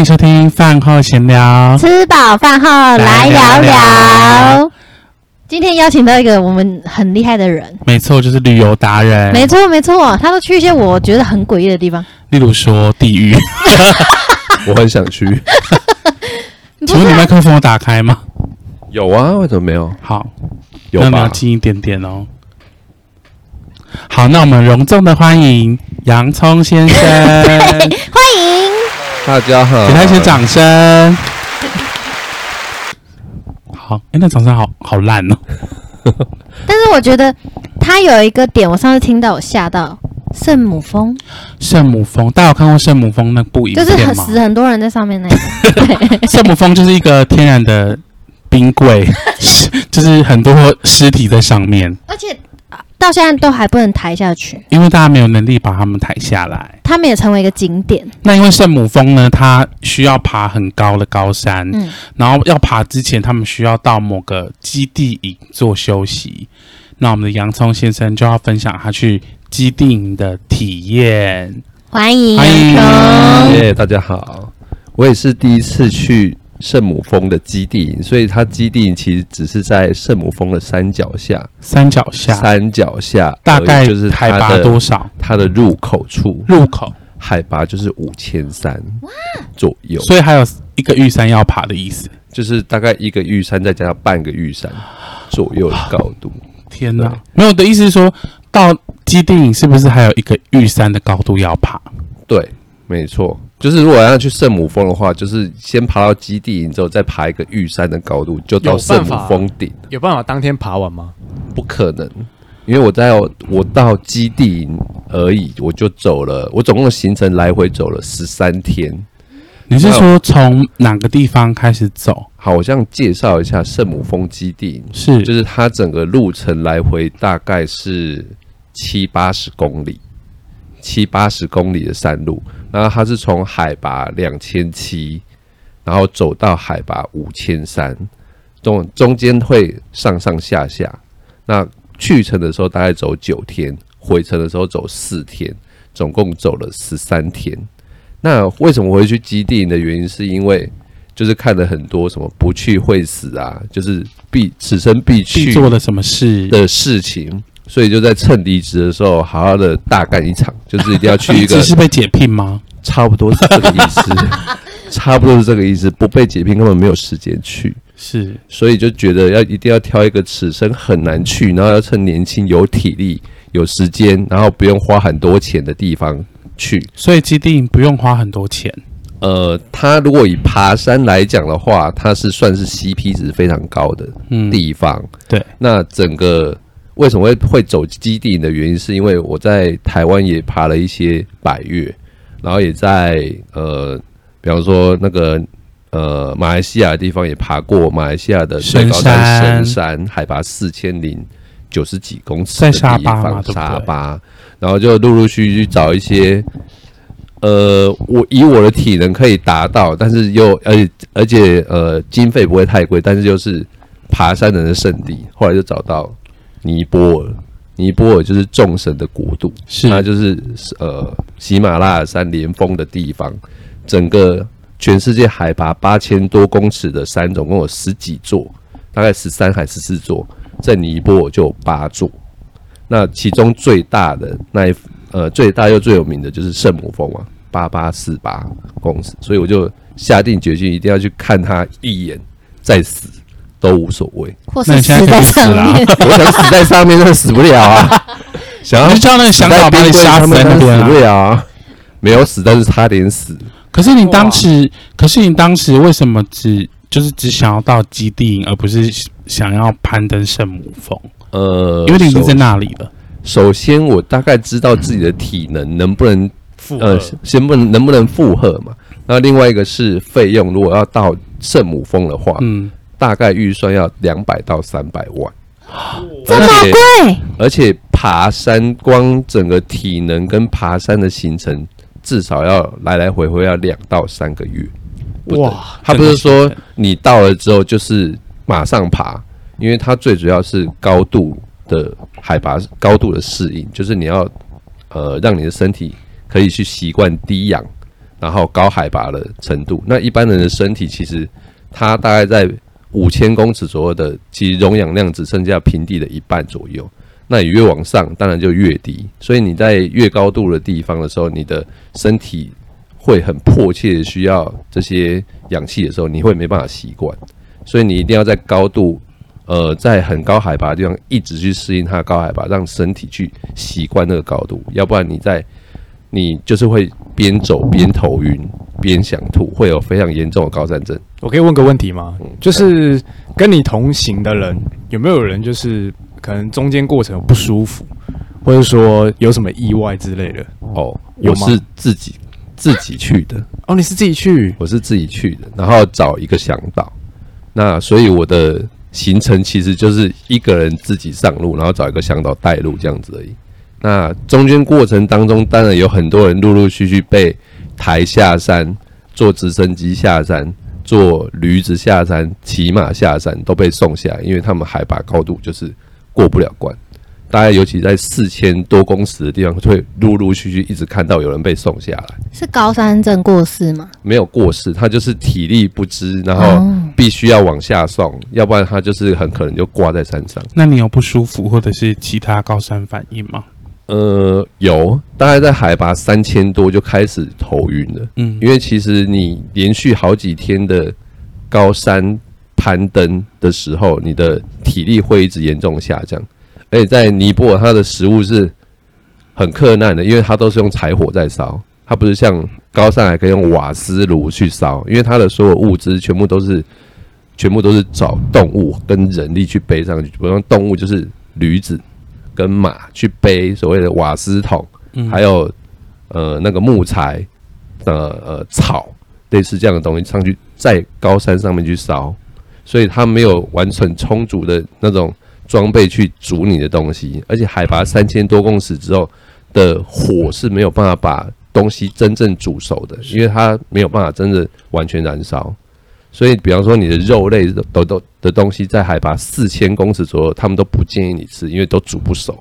迎收听饭后闲聊，吃饱饭后来聊聊。今天邀请到一个我们很厉害的人，没错，就是旅游达人，没错没错，他都去一些我觉得很诡异的地方，例如说地狱，我很想去。请问你麦克风有打开吗？有啊，为什么没有？好，有吧？那你要近一点点哦。好，那我们隆重的欢迎洋葱先生，欢迎大家好，给他一些掌声。好，那掌声好烂哦。但是我觉得他有一个点，我上次听到我吓到，圣母峰。圣母峰，大家有看过圣母峰那部影片吗？就是很多人在上面那个。圣母峰就是一个天然的冰柜，就是很多尸体在上面，而且到现在都还不能抬下去，因为大家没有能力把他们抬下来。他们也成为一个景点。那因为圣母峰呢，它需要爬很高的高山，然后要爬之前，他们需要到某个基地营做休息。那我们的洋葱先生就要分享他去基地营的体验。欢迎洋葱，大家好，我也是第一次去圣母峰的基地营，所以它基地营其实只是在圣母峰的山脚下，大概就是海拔多少？它的入口处，海拔就是5300左右，所以还有一个玉山要爬的意思，就是大概一个玉山再加上半个玉山左右的高度。天哪！没有，我的意思是说到基地营是不是还有一个玉山的高度要爬？对，没错。就是如果要去圣母峰的话，就是先爬到基地营之后，再爬一个玉山的高度，就到圣母峰顶。有办法当天爬完吗？不可能，因为我到基地营而已，我就走了。我总共行程来回走了13天。你是说从哪个地方开始走？好，我这样介绍一下圣母峰基地营，就是它整个路程来回大概是780公里。780公里的山路，然后它是从海拔2700，然后走到海拔5300，中间会上上下下。那去程的时候大概走9天，回程的时候走4天，总共走了13天。那为什么我会去基地营的原因，是因为就是看了很多什么不去会死啊，就是此生必去做的什么事的事情。所以就在趁离职的时候，好好的大干一场，就是一定要去一个。这是被解聘吗？差不多是这个意思，不被解聘根本没有时间去。是，所以就觉得一定要挑一个此生很难去，然后要趁年轻、有体力、有时间，然后不用花很多钱的地方去。所以基地营不用花很多钱。它如果以爬山来讲的话，它是算是 CP 值非常高的地方。对，那整个。为什么会走基地营的原因，是因为我在台湾也爬了一些百岳，然后也在比方说那个马来西亚的地方也爬过马来西亚的最高山深山，海拔4090几公尺的地方，在沙巴，然后就陆陆续续找一些我以我的体能可以达到，但是又而且经费不会太贵，但是又是爬山人的圣地，后来就找到。尼泊尔就是众神的国度，它就是喜马拉雅山连峰的地方，整个全世界海拔8000多公尺的山，总共有10几座，大概13还14座，在尼泊尔就有8座。那其中最大的最大又最有名的就是圣母峰啊，8848公尺，所以我就下定决心一定要去看它一眼，再死。都无所谓，或是死在上面。我想死在上面，但死不了啊！想要叫那个香港把你杀死在那边，死不了啊！没有死，但是差点死。可是你当时为什么只想要到基地营，而不是想要攀登圣母峰？因为你已经在那里了。首先，我大概知道自己的体能能不能负荷，能不能负荷嘛？那另外一个是费用，如果要到圣母峰的话，大概预算要200到300万，这么贵！而且爬山光整个体能跟爬山的行程，至少要来来回回要2到3个月。哇！他不是说你到了之后就是马上爬，因为它最主要是高度的海拔高度的适应，就是你要让你的身体可以去习惯低氧，然后高海拔的程度。那一般人的身体其实它大概在5000公尺左右的，其实溶氧量只剩下平地的一半左右。那你越往上，当然就越低。所以你在越高度的地方的时候，你的身体会很迫切的需要这些氧气的时候，你会没办法习惯。所以你一定要在高度，在很高海拔的地方一直去适应它的高海拔，让身体去习惯那个高度。要不然你就是会边走边头晕，边想吐，会有非常严重的高山症。我可以问个问题吗？就是跟你同行的人，有没有人就是可能中间过程不舒服，或者说有什么意外之类的？哦，我是自己去的。哦，你是自己去？我是自己去的，然后找一个向导。那所以我的行程其实就是一个人自己上路，然后找一个向导带路这样子而已。那中间过程当中，当然有很多人陆陆续续被抬下山，坐直升机下山，坐驴子下山，骑马下山，都被送下来，因为他们海拔高度就是过不了关。大概尤其在4000多公尺的地方，会陆陆续续一直看到有人被送下来。是高山症过世吗？没有过世，他就是体力不支，然后必须要往下送，要不然他就是很可能就挂在山上。那你有不舒服或者是其他高山反应吗？有，大概在海拔3000多就开始头晕了。嗯，因为其实你连续好几天的高山攀登的时候，你的体力会一直严重下降。而且在尼泊尔，它的食物是很克难的，因为它都是用柴火在烧，它不是像高山还可以用瓦斯炉去烧，因为它的所有物资全部都是找动物跟人力去背上去，比如动物就是驴子跟马去背所谓的瓦斯桶，还有那个木材、草，类似这样的东西上去，在高山上面去烧，所以它没有完全充足的那种装备去煮你的东西，而且海拔3000多公尺之后的火是没有办法把东西真正煮熟的，因为它没有办法真的完全燃烧。所以，比方说你的肉类的东西，在海拔4000公尺左右，他们都不建议你吃，因为都煮不熟。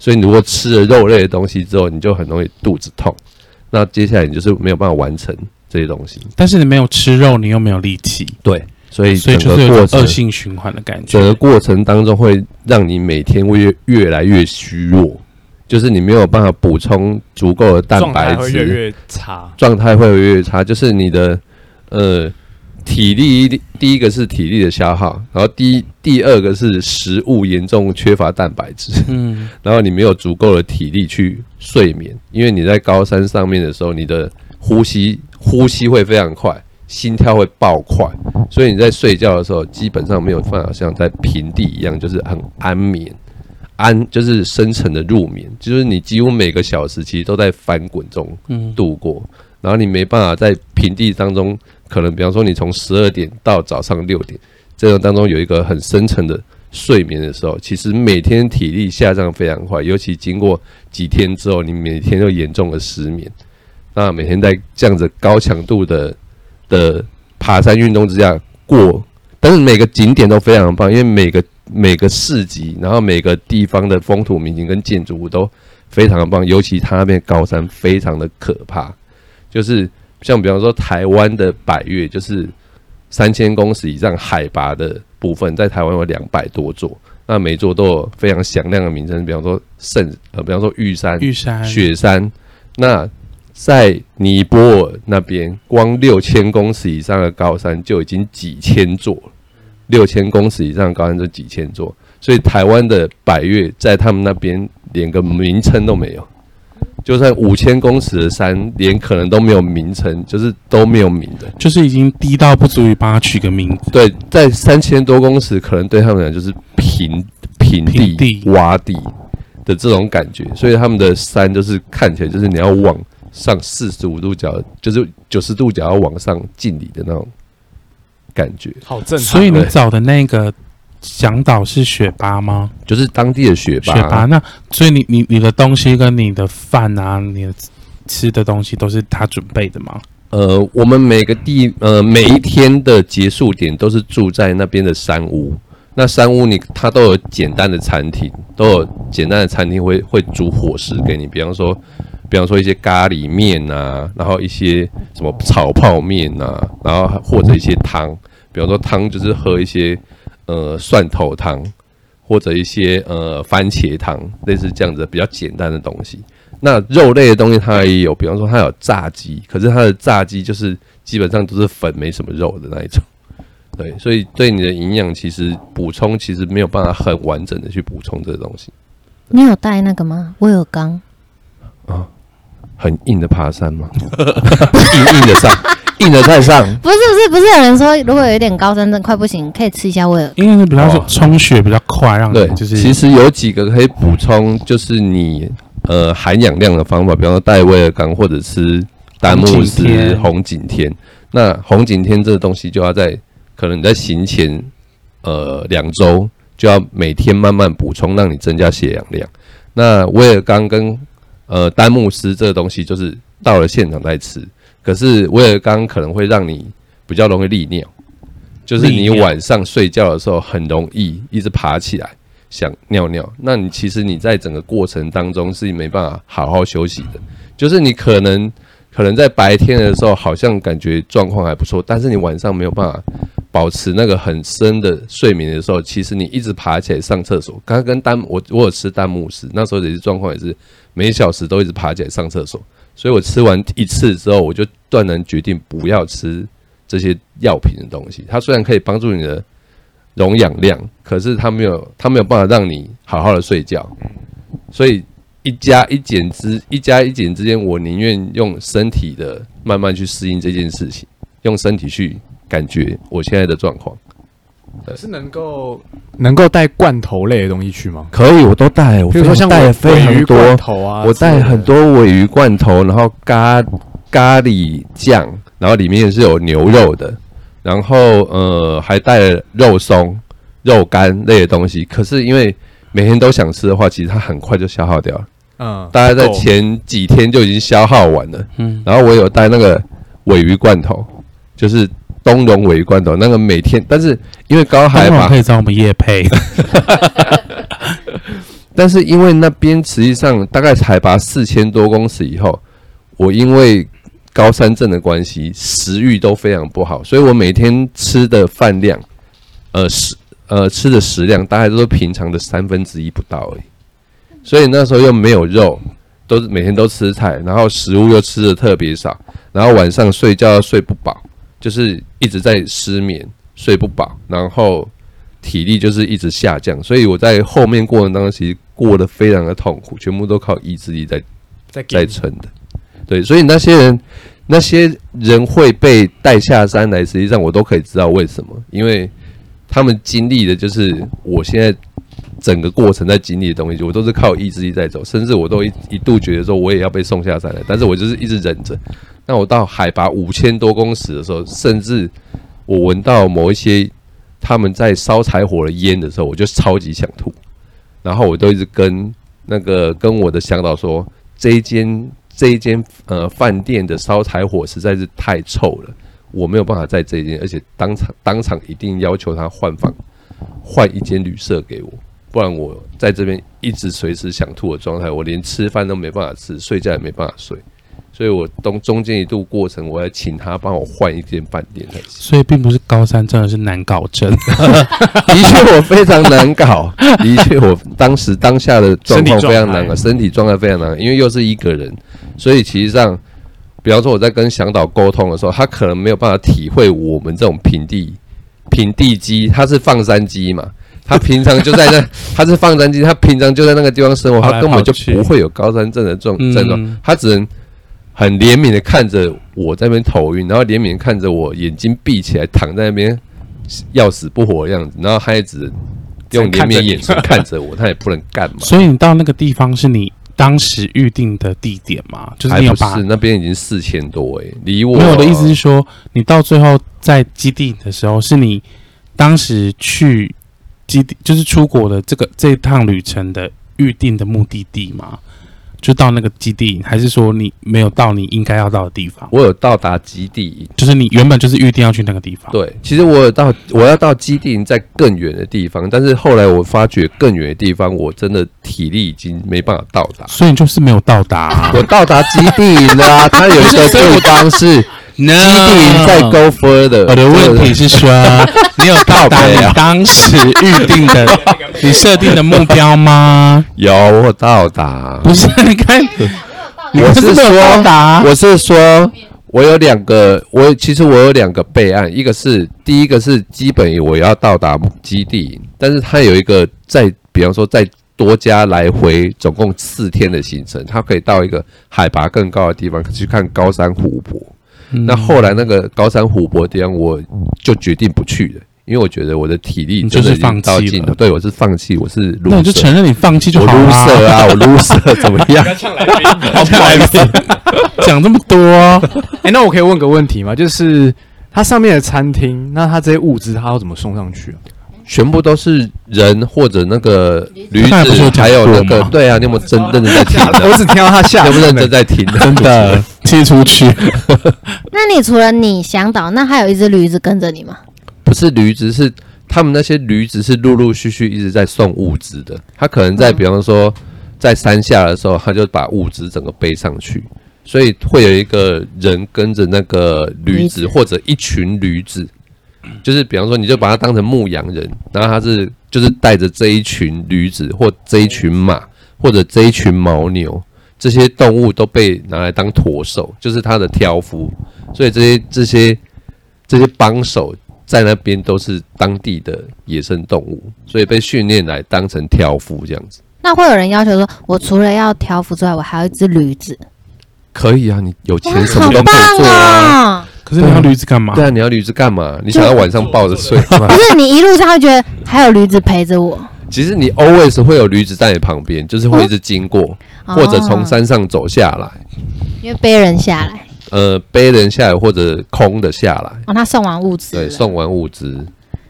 所以，你如果吃了肉类的东西之后，你就很容易肚子痛。那接下来你就是没有办法完成这些东西。但是你没有吃肉，你又没有力气。对，所以就是有恶性循环的感觉。整个过程当中会让你每天会越来越虚弱，就是你没有办法补充足够的蛋白质，状态会越来越差。状态会越来越差，就是你的体力，第一个是体力的消耗，然后第二个是食物严重缺乏蛋白质，然后你没有足够的体力去睡眠，因为你在高山上面的时候，你的呼吸会非常快，心跳会爆快，所以你在睡觉的时候基本上没有办法像在平地一样，就是很安眠，就是深沉的入眠，就是你几乎每个小时其实都在翻滚中度过，然后你没办法在平地当中，可能比方说你从12点到早上6点，这种当中有一个很深层的睡眠的时候，其实每天体力下降非常快，尤其经过几天之后，你每天都严重的失眠。那每天在这样子高强度的爬山运动之下过，但是每个景点都非常棒，因为每个市集，然后每个地方的风土民情跟建筑物都非常的棒，尤其它那边高山非常的可怕，就是像比方说台湾的百岳，就是3000公尺以上海拔的部分，在台湾有200多座，那每座都有非常响亮的名称，比方说玉山、雪山。那在尼泊尔那边，光6000公尺以上的高山就已经几千座了，6000公尺以上的高山就几千座，所以台湾的百岳在他们那边连个名称都没有。就算5000公尺的山，连可能都没有名称，就是都没有名的，就是已经低到不足以帮它取个名字。对，在3000多公尺，可能对他们来讲就是平地、洼地的这种感觉，所以他们的山就是看起来就是你要往上45度角，就是90度角要往上敬礼的那种感觉，好正常。所以你找的那个向导是雪巴吗？就是当地的雪巴。那所以你的东西跟你的饭啊，你的吃的东西都是他准备的吗？我们每一天的结束点都是住在那边的山屋。那山屋它都有简单的餐厅，会煮伙食给你，比方说比方说一些咖喱面啊，然后一些什么炒泡面啊，然后或者一些汤，比方说汤就是喝一些蒜头汤，或者一些番茄汤，类似这样子比较简单的东西。那肉类的东西它也有，比方说它有炸鸡，可是它的炸鸡就是基本上都是粉没什么肉的那一种。对，所以对你的营养其实补充其实没有办法很完整的去补充这个东西。你有带那个吗？我有钢啊，很硬的爬山吗？硬的上，硬的再上。不是有人说，如果有一点高山症快不行，可以吃一下威尔刚，因为比较充血比较快，让你就是。其实有几个可以补充，就是你含氧量的方法，比方说带威尔刚或者吃丹木斯红景天。那红景天这个东西就要在。可能你在行前2周就要每天慢慢补充，让你增加血氧量。那威尔刚跟丹木斯这个东西就是到了现场再吃，可是威尔刚可能会让你比较容易利尿，就是你晚上睡觉的时候很容易一直爬起来想尿尿，那你其实你在整个过程当中是没办法好好休息的，就是你可能在白天的时候好像感觉状况还不错，但是你晚上没有办法保持那个很深的睡眠的时候，其实你一直爬起来上厕所。刚刚跟我有吃丹木斯，那时候也是状况也是每1小时都一直爬起来上厕所，所以我吃完一次之后，我就断然决定不要吃这些药品的东西。它虽然可以帮助你的溶氧量，可是它没有办法让你好好的睡觉，所以。一加一减之间，我宁愿用身体的慢慢去适应这件事情，用身体去感觉我现在的状况。是能够带罐头类的东西去吗？可以，我都带。比如说像鲔鱼罐头啊，我带很多鲔鱼罐头，然后咖喱酱，然后里面是有牛肉的，然后还带了肉松、肉干类的东西。可是因为每天都想吃的话，其实它很快就消耗掉了。大概在前几天就已经消耗完了。然后我有带那个鲔鱼罐头，就是东龙鲔鱼罐头，那个每天，但是因为高海拔可以找我们业配，但是因为那边实际上大概海拔4000多公尺以后，我因为高山症的关系，食欲都非常不好，所以我每天吃的饭量，吃的食量大概都是平常的1/3不到而已，所以那时候又没有肉，都是每天都吃菜，然后食物又吃的特别少，然后晚上睡觉又睡不饱，就是一直在失眠，睡不饱，然后体力就是一直下降，所以我在后面过程当中其实过得非常的痛苦，全部都靠意志力在撑的。对，所以那些人会被带下山来，实际上我都可以知道为什么，因为。他们经历的就是我现在整个过程在经历的东西，我都是靠意志力在走，甚至我都一度觉得说我也要被送下山来，但是我就是一直忍着。那我到海拔5000多公尺的时候，甚至我闻到某一些他们在烧柴火的烟的时候，我就超级想吐。然后我都一直跟我的向导说，这一间饭店的烧柴火实在是太臭了。我没有办法在这一间，而且当场一定要求他换一间旅社给我，不然我在这边一直随时想吐的状态，我连吃饭都没办法吃，睡觉也没办法睡，所以我中间一度过程，我要请他帮我换一间饭店才行。所以并不是高山症，而是难搞症。的确，我非常难搞。的确，我当下的状况非常难搞，身体状态非常难搞，因为又是一个人，所以其实上。比方说我在跟向导沟通的时候，他可能没有办法体会我们这种平地鸡，他是放山鸡嘛，他平常就在那，他是放山鸡，他平常就在那个地方生活，他根本就不会有高山症的症状，他只能很怜悯的看着我在那边头晕，然后怜悯看着我眼睛闭起来躺在那边要死不活的样子，然后他也只能用怜悯眼神看着我，他也不能干嘛。所以你到那个地方是你。当时预定的地点嘛，就是你有把还不是那边已经4000多离我没有我的意思是说，你到最后在基地的时候，是你当时去基地就是出国的这一趟旅程的预定的目的地嘛？就到那个基地营，还是说你没有到你应该要到的地方？我有到达基地营，就是你原本就是预定要去那个地方。对，其实我要到基地营在更远的地方，但是后来我发觉更远的地方我真的体力已经没办法到达，所以你就是没有到达、啊。我到达基地营了、啊，它有一个地方是。No, 基地营在 go further。我的问题是说，你有到达你当时预定的、你设定的目标吗？有，我到达。不是，你看，我是说，我有两个，其实我有两个备案，第一个是基本我要到达基地营，但是它有一个在，比方说在。多加来回总共4天的行程，他可以到一个海拔更高的地方去看高山湖泊、那后来那个高山湖泊的地方我就决定不去了，因为我觉得我的体力真的已经到尽头，对，我是放弃，我是 loser。 那你就承认你放弃就好了、啊。我 loser 怎么样？不要呛来宾，不好意思，讲这么多、啊。那我可以问个问题吗？就是它上面的餐厅，那它这些物资它要怎么送上去啊？全部都是人或者那个驴子，还有那个，对啊，你有没有真认真在听？我只听到他下，你有没有认真在听？真的踢出去。那你除了你向导，那还有一只驴子跟着你吗？不是驴子，是他们那些驴子是陆陆续续一直在送物资的。他可能在，比方说在山下的时候，他就把物资整个背上去，所以会有一个人跟着那个驴子或者一群驴子。就是比方说，你就把它当成牧羊人，然后他是就是带着这一群驴子或这一群马或者这一群牦牛，这些动物都被拿来当驮手，就是他的挑夫。所以这些帮手在那边都是当地的野生动物，所以被训练来当成挑夫这样子。那会有人要求说，我除了要挑夫之外，我还要一只驴子？可以啊，你有钱什么都可以做啊。可是你要驴子干嘛？对啊，你要驴子干嘛？你想要晚上抱着睡吗？不是，你一路上会觉得还有驴子陪着我。其实你 always 会有驴子在你旁边，就是会一直经过，或者从山上走下来，因为背人下来。背人下来或者空的下来。哦，他送完物资。对，送完物资。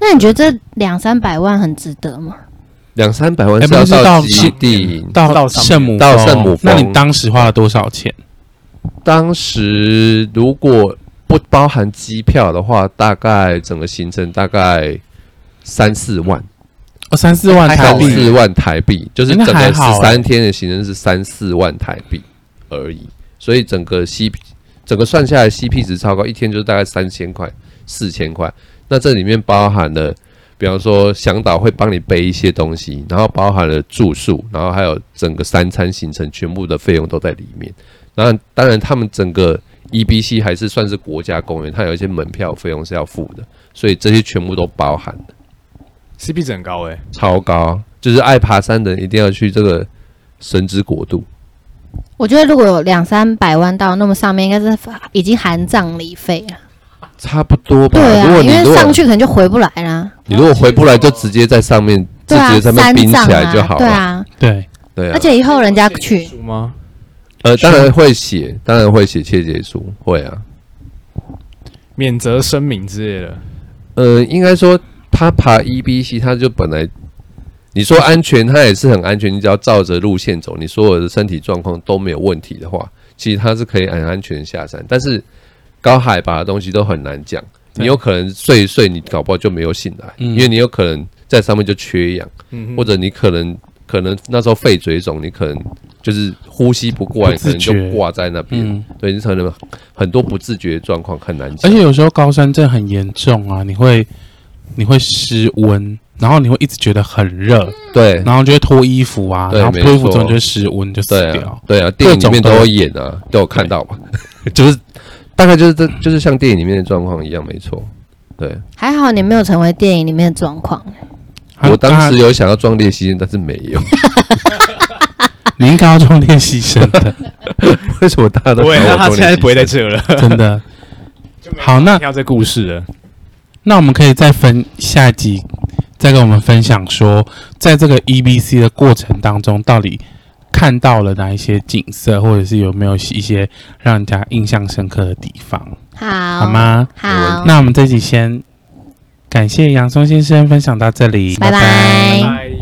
那你觉得这200-300万很值得吗？200-300万是要到基地，到圣母，到圣母峰。那你当时花了多少钱？当时如果不包含机票的话，大概整个行程大概3-4万，3-4万台币，4万台币，就是整个13天的行程是3-4万台币而已，所以整个 整个算下来 CP 值超高，一天就大概3000块、4000块。那这里面包含了，比方说向导会帮你背一些东西，然后包含了住宿，然后还有整个3餐行程全部的费用都在里面。那当然，他们整个EBC 还是算是国家公园，它有一些门票费用是要付的，所以这些全部都包含的。CP 值很高欸，超高，就是爱爬山的人一定要去这个神之国度。我觉得如果有200-300万到那么上面，应该是已经含葬礼费了。差不多吧，对啊，因为上去可能就回不来啦。你如果回不来，就直接在上面，就直接在上面冰起来就好了。对啊，对啊。而且以后人家去吗？当然会写切结书，会啊，免责声明之类的。应该说他爬 EBC， 他就本来你说安全，他也是很安全，你只要照着路线走，你所有的身体状况都没有问题的话，其实他是可以很安全下山。但是高海拔的东西都很难讲，你有可能睡一睡，你搞不好就没有醒来，因为你有可能在上面就缺氧，或者你可能那时候肺水肿，你可能就是呼吸不过来，可能就挂在那边，对，你可能很多不自觉的状况很难讲。而且有时候高山症很严重啊，你会失温，然后你会一直觉得很热，对，然后就会脱衣服啊，然后脱衣服之后就失温就死掉。对啊，电影里面都有演啊，都有看到嘛，就是大概就是像电影里面的状况一样，没错。对，还好你没有成为电影里面的状况。我当时有想要壮烈牺牲，但是没有。你应该要壮烈牺牲的。为什么大家都不要？那他现在不会在这了，真的。好，那要这故事了。那我们可以再分下一集，再跟我们分享说，在这个 EBC 的过程当中，到底看到了哪一些景色，或者是有没有一些让人家印象深刻的地方？好吗？好。那我们这集先。感谢杨松先生分享到这里，拜拜。